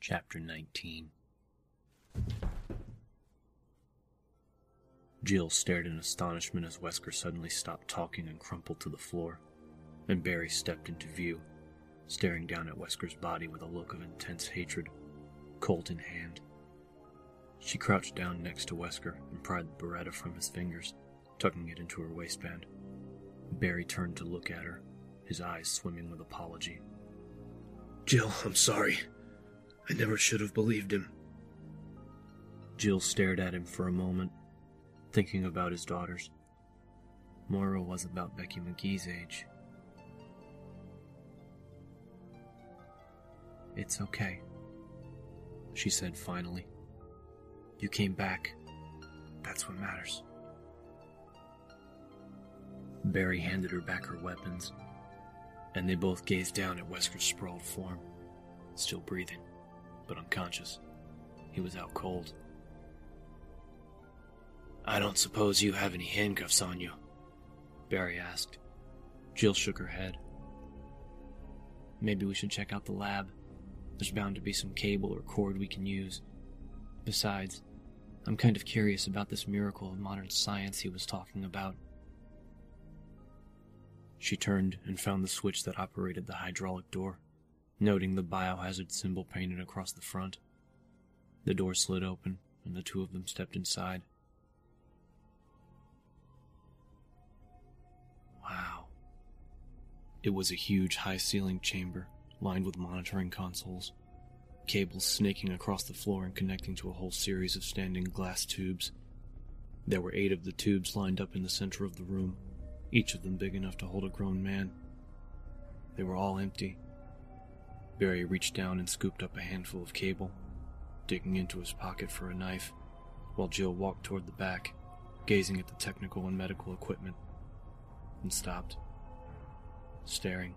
Chapter 19. Jill stared in astonishment as Wesker suddenly stopped talking and crumpled to the floor, and Barry stepped into view, staring down at Wesker's body with a look of intense hatred, Colt in hand. She crouched down next to Wesker and pried the Beretta from his fingers, tucking it into her waistband. Barry turned to look at her, his eyes swimming with apology. "Jill, I'm sorry. I never should have believed him." Jill stared at him for a moment, thinking about his daughters. Moira was about Becky McGee's age. "It's okay," she said finally. "You came back. That's what matters." Barry handed her back her weapons, and they both gazed down at Wesker's sprawled form, still breathing, but unconscious. He was out cold. "I don't suppose you have any handcuffs on you?" Barry asked. Jill shook her head. "Maybe we should check out the lab. There's bound to be some cable or cord we can use. Besides, I'm kind of curious about this miracle of modern science he was talking about." She turned and found the switch that operated the hydraulic door, noting the biohazard symbol painted across the front. The door slid open, and the two of them stepped inside. Wow. It was a huge, high-ceilinged chamber, lined with monitoring consoles, cables snaking across the floor and connecting to a whole series of standing glass tubes. There were 8 of the tubes lined up in the center of the room, each of them big enough to hold a grown man. They were all empty. Barry reached down and scooped up a handful of cable, digging into his pocket for a knife, while Jill walked toward the back, gazing at the technical and medical equipment, and stopped, staring,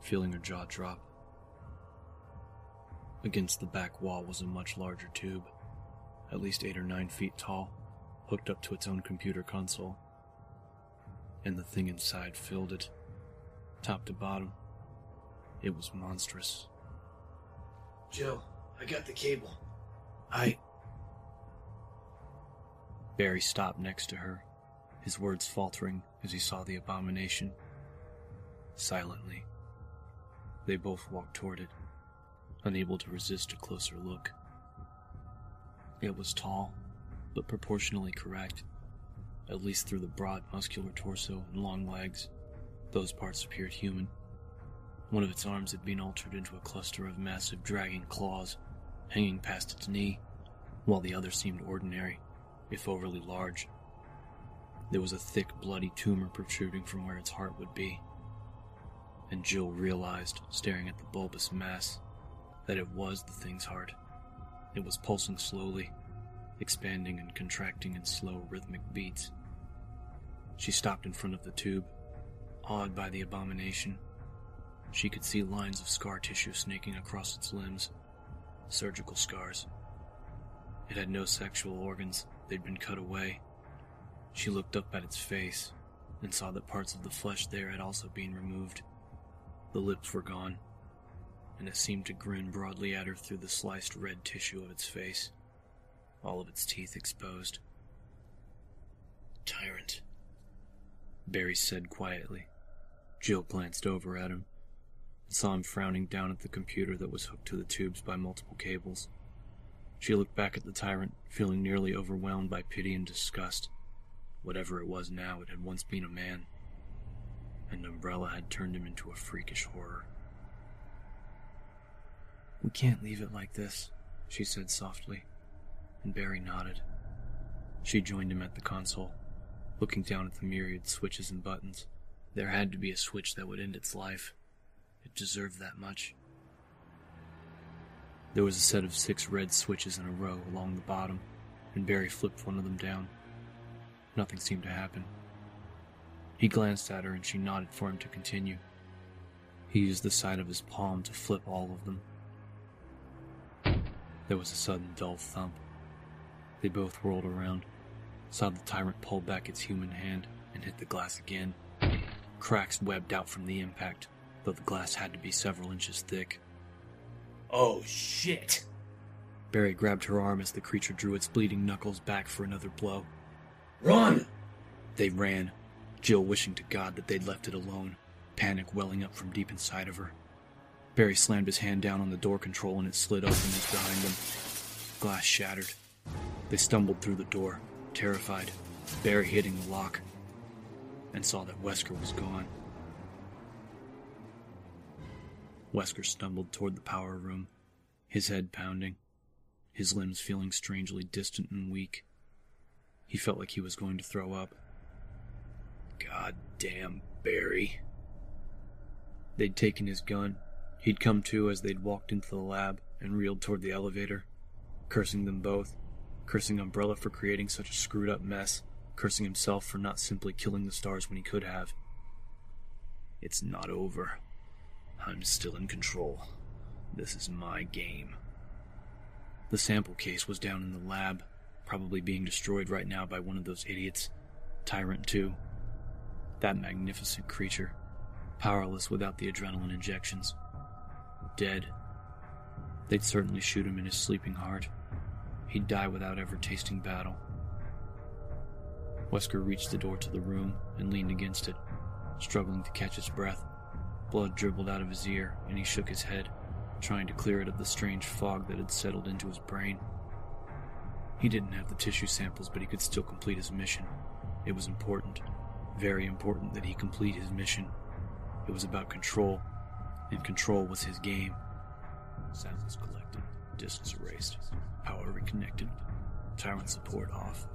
feeling her jaw drop. Against the back wall was a much larger tube, at least 8 or 9 feet tall, hooked up to its own computer console. And the thing inside filled it, top to bottom. It was monstrous. "Jill, I got the cable. I..." Barry stopped next to her, his words faltering as he saw the abomination. Silently, they both walked toward it, unable to resist a closer look. It was tall, but proportionally correct, at least through the broad, muscular torso and long legs. Those parts appeared human. One of its arms had been altered into a cluster of massive dragging claws, hanging past its knee, while the other seemed ordinary, if overly large. There was a thick, bloody tumor protruding from where its heart would be. And Jill realized, staring at the bulbous mass, that it was the thing's heart. It was pulsing slowly, expanding and contracting in slow, rhythmic beats. She stopped in front of the tube, awed by the abomination. She could see lines of scar tissue snaking across its limbs. Surgical scars. It had no sexual organs. They'd been cut away. She looked up at its face and saw that parts of the flesh there had also been removed. The lips were gone, and it seemed to grin broadly at her through the sliced red tissue of its face, all of its teeth exposed. "Tyrant," Barry said quietly. Jill glanced over at him, saw him frowning down at the computer that was hooked to the tubes by multiple cables. She looked back at the tyrant, feeling nearly overwhelmed by pity and disgust. Whatever it was now, it had once been a man, and Umbrella had turned him into a freakish horror. "We can't leave it like this," she said softly, and Barry nodded. She joined him at the console, looking down at the myriad switches and buttons. There had to be a switch that would end its life. It deserved that much. There was a set of 6 red switches in a row along the bottom, and Barry flipped one of them down. Nothing seemed to happen. He glanced at her and she nodded for him to continue. He used the side of his palm to flip all of them. There was a sudden dull thump. They both whirled around, saw the tyrant pull back its human hand and hit the glass again. Cracks webbed out from the impact, though the glass had to be several inches thick. Oh, shit! Barry grabbed her arm as the creature drew its bleeding knuckles back for another blow. Run! They ran, Jill wishing to God that they'd left it alone, panic welling up from deep inside of her. Barry slammed his hand down on the door control and it slid open just behind them. Glass shattered. They stumbled through the door, terrified, Barry hitting the lock, and saw that Wesker was gone. Wesker stumbled toward the power room, his head pounding, his limbs feeling strangely distant and weak. He felt like he was going to throw up. God damn Barry. They'd taken his gun. He'd come to as they'd walked into the lab and reeled toward the elevator, cursing them both, cursing Umbrella for creating such a screwed-up mess, cursing himself for not simply killing the stars when he could have. It's not over. I'm still in control. This is my game. The sample case was down in the lab, probably being destroyed right now by one of those idiots, Tyrant 2. That magnificent creature, powerless without the adrenaline injections. Dead. They'd certainly shoot him in his sleeping heart. He'd die without ever tasting battle. Wesker reached the door to the room and leaned against it, struggling to catch his breath. Blood dribbled out of his ear, and he shook his head, trying to clear it of the strange fog that had settled into his brain. He didn't have the tissue samples, but he could still complete his mission. It was important, very important that he complete his mission. It was about control, and control was his game. Sounds collected, distance erased, power reconnected, Tyrant support off.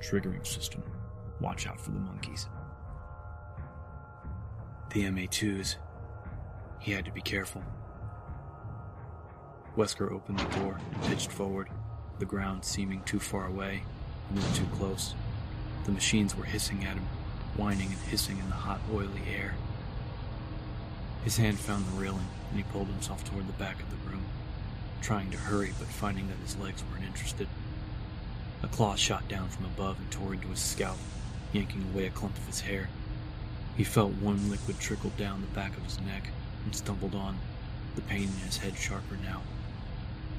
Triggering system, watch out for the monkeys. The MA-2s. He had to be careful. Wesker opened the door and pitched forward, the ground seeming too far away and then too close. The machines were hissing at him, whining and hissing in the hot, oily air. His hand found the railing and he pulled himself toward the back of the room, trying to hurry but finding that his legs weren't interested. A claw shot down from above and tore into his scalp, yanking away a clump of his hair. He felt warm liquid trickle down the back of his neck and stumbled on, the pain in his head sharper now.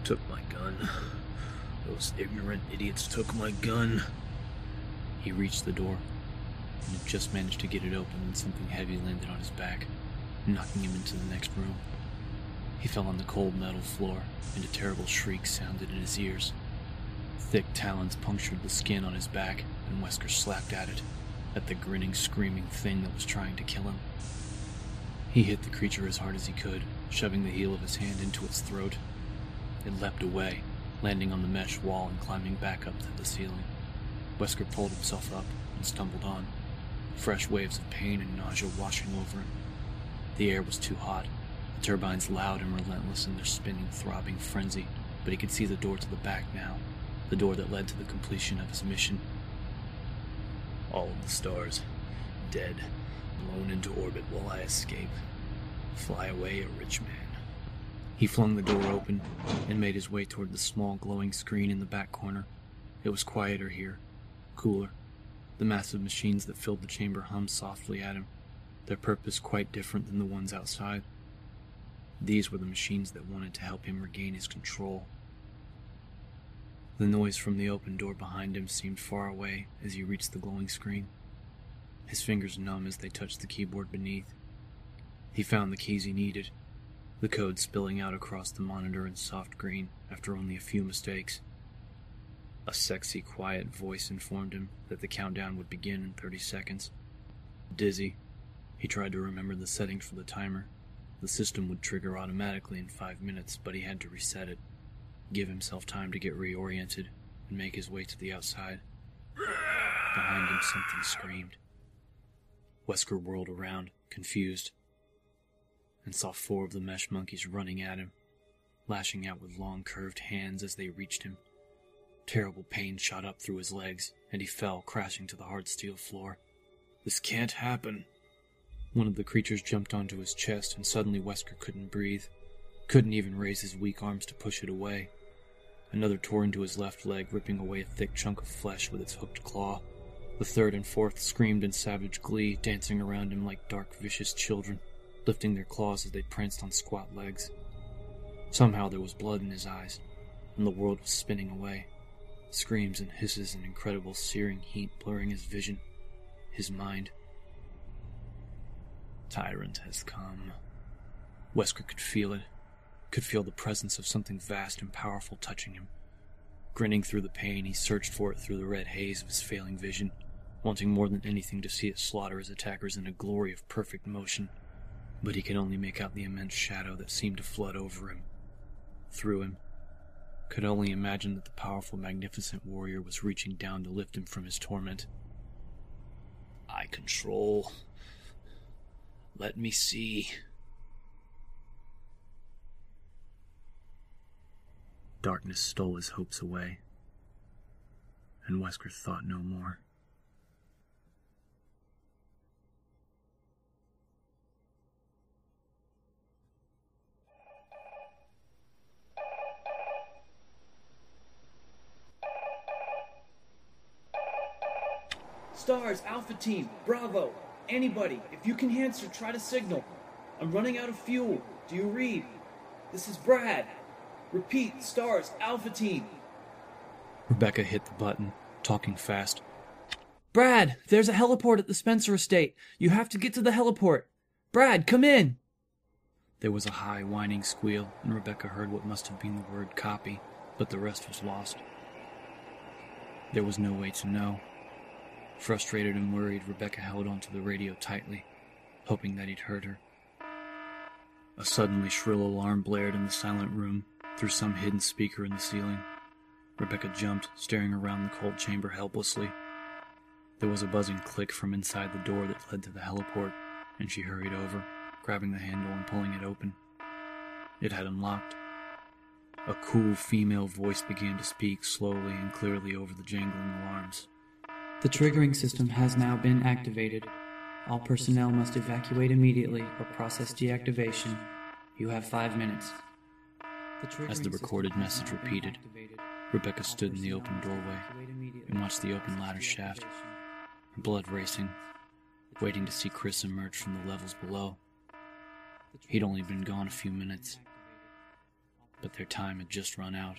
Took my gun. Those ignorant idiots took my gun. He reached the door, and had just managed to get it open when something heavy landed on his back, knocking him into the next room. He fell on the cold metal floor, and a terrible shriek sounded in his ears. Thick talons punctured the skin on his back, and Wesker slapped at it, at the grinning, screaming thing that was trying to kill him. He hit the creature as hard as he could, shoving the heel of his hand into its throat. It leapt away, landing on the mesh wall and climbing back up to the ceiling. Wesker pulled himself up and stumbled on, fresh waves of pain and nausea washing over him. The air was too hot, the turbines loud and relentless in their spinning, throbbing frenzy, but he could see the door to the back now, the door that led to the completion of his mission. All of the stars, dead, blown into orbit while I escape. Fly away, a rich man. He flung the door open and made his way toward the small glowing screen in the back corner. It was quieter here, cooler. The massive machines that filled the chamber hummed softly at him, their purpose quite different than the ones outside. These were the machines that wanted to help him regain his control. The noise from the open door behind him seemed far away as he reached the glowing screen, his fingers numb as they touched the keyboard beneath. He found the keys he needed, the code spilling out across the monitor in soft green after only a few mistakes. A sexy, quiet voice informed him that the countdown would begin in 30 seconds. Dizzy, he tried to remember the settings for the timer. The system would trigger automatically in 5 minutes, but he had to reset it, give himself time to get reoriented and make his way to the outside. Behind him, something screamed. Wesker whirled around, confused, and saw 4 of the mesh monkeys running at him, lashing out with long, curved hands as they reached him. Terrible pain shot up through his legs, and he fell, crashing to the hard steel floor. This can't happen. One of the creatures jumped onto his chest, and suddenly Wesker couldn't breathe, couldn't even raise his weak arms to push it away. Another tore into his left leg, ripping away a thick chunk of flesh with its hooked claw. The 3rd and 4th screamed in savage glee, dancing around him like dark, vicious children, lifting their claws as they pranced on squat legs. Somehow there was blood in his eyes, and the world was spinning away. Screams and hisses and incredible searing heat blurring his vision, his mind. Tyrant has come. Wesker could feel it, could feel the presence of something vast and powerful touching him. Grinning through the pain, he searched for it through the red haze of his failing vision, wanting more than anything to see it slaughter his attackers in a glory of perfect motion. But he could only make out the immense shadow that seemed to flood over him, through him. Could only imagine that the powerful, magnificent warrior was reaching down to lift him from his torment. I control. Let me see. Darkness stole his hopes away, and Wesker thought no more. Stars, Alpha Team, Bravo, anybody, if you can answer, try to signal. I'm running out of fuel. Do you read? This is Brad. Repeat, Stars, Alpha Team. Rebecca hit the button, talking fast. Brad, there's a heliport at the Spencer Estate. You have to get to the heliport. Brad, come in. There was a high, whining squeal, and Rebecca heard what must have been the word copy, but the rest was lost. There was no way to know. Frustrated and worried, Rebecca held onto the radio tightly, hoping that he'd heard her. A suddenly shrill alarm blared in the silent room, through some hidden speaker in the ceiling. Rebecca jumped, staring around the cold chamber helplessly. There was a buzzing click from inside the door that led to the heliport, and she hurried over, grabbing the handle and pulling it open. It had unlocked. A cool female voice began to speak slowly and clearly over the jangling alarms. The triggering system has now been activated. All personnel must evacuate immediately or process deactivation. You have 5 minutes. As the recorded message repeated, Rebecca stood in the open doorway and watched the open ladder shaft, her blood racing, waiting to see Chris emerge from the levels below. He'd only been gone a few minutes, but their time had just run out.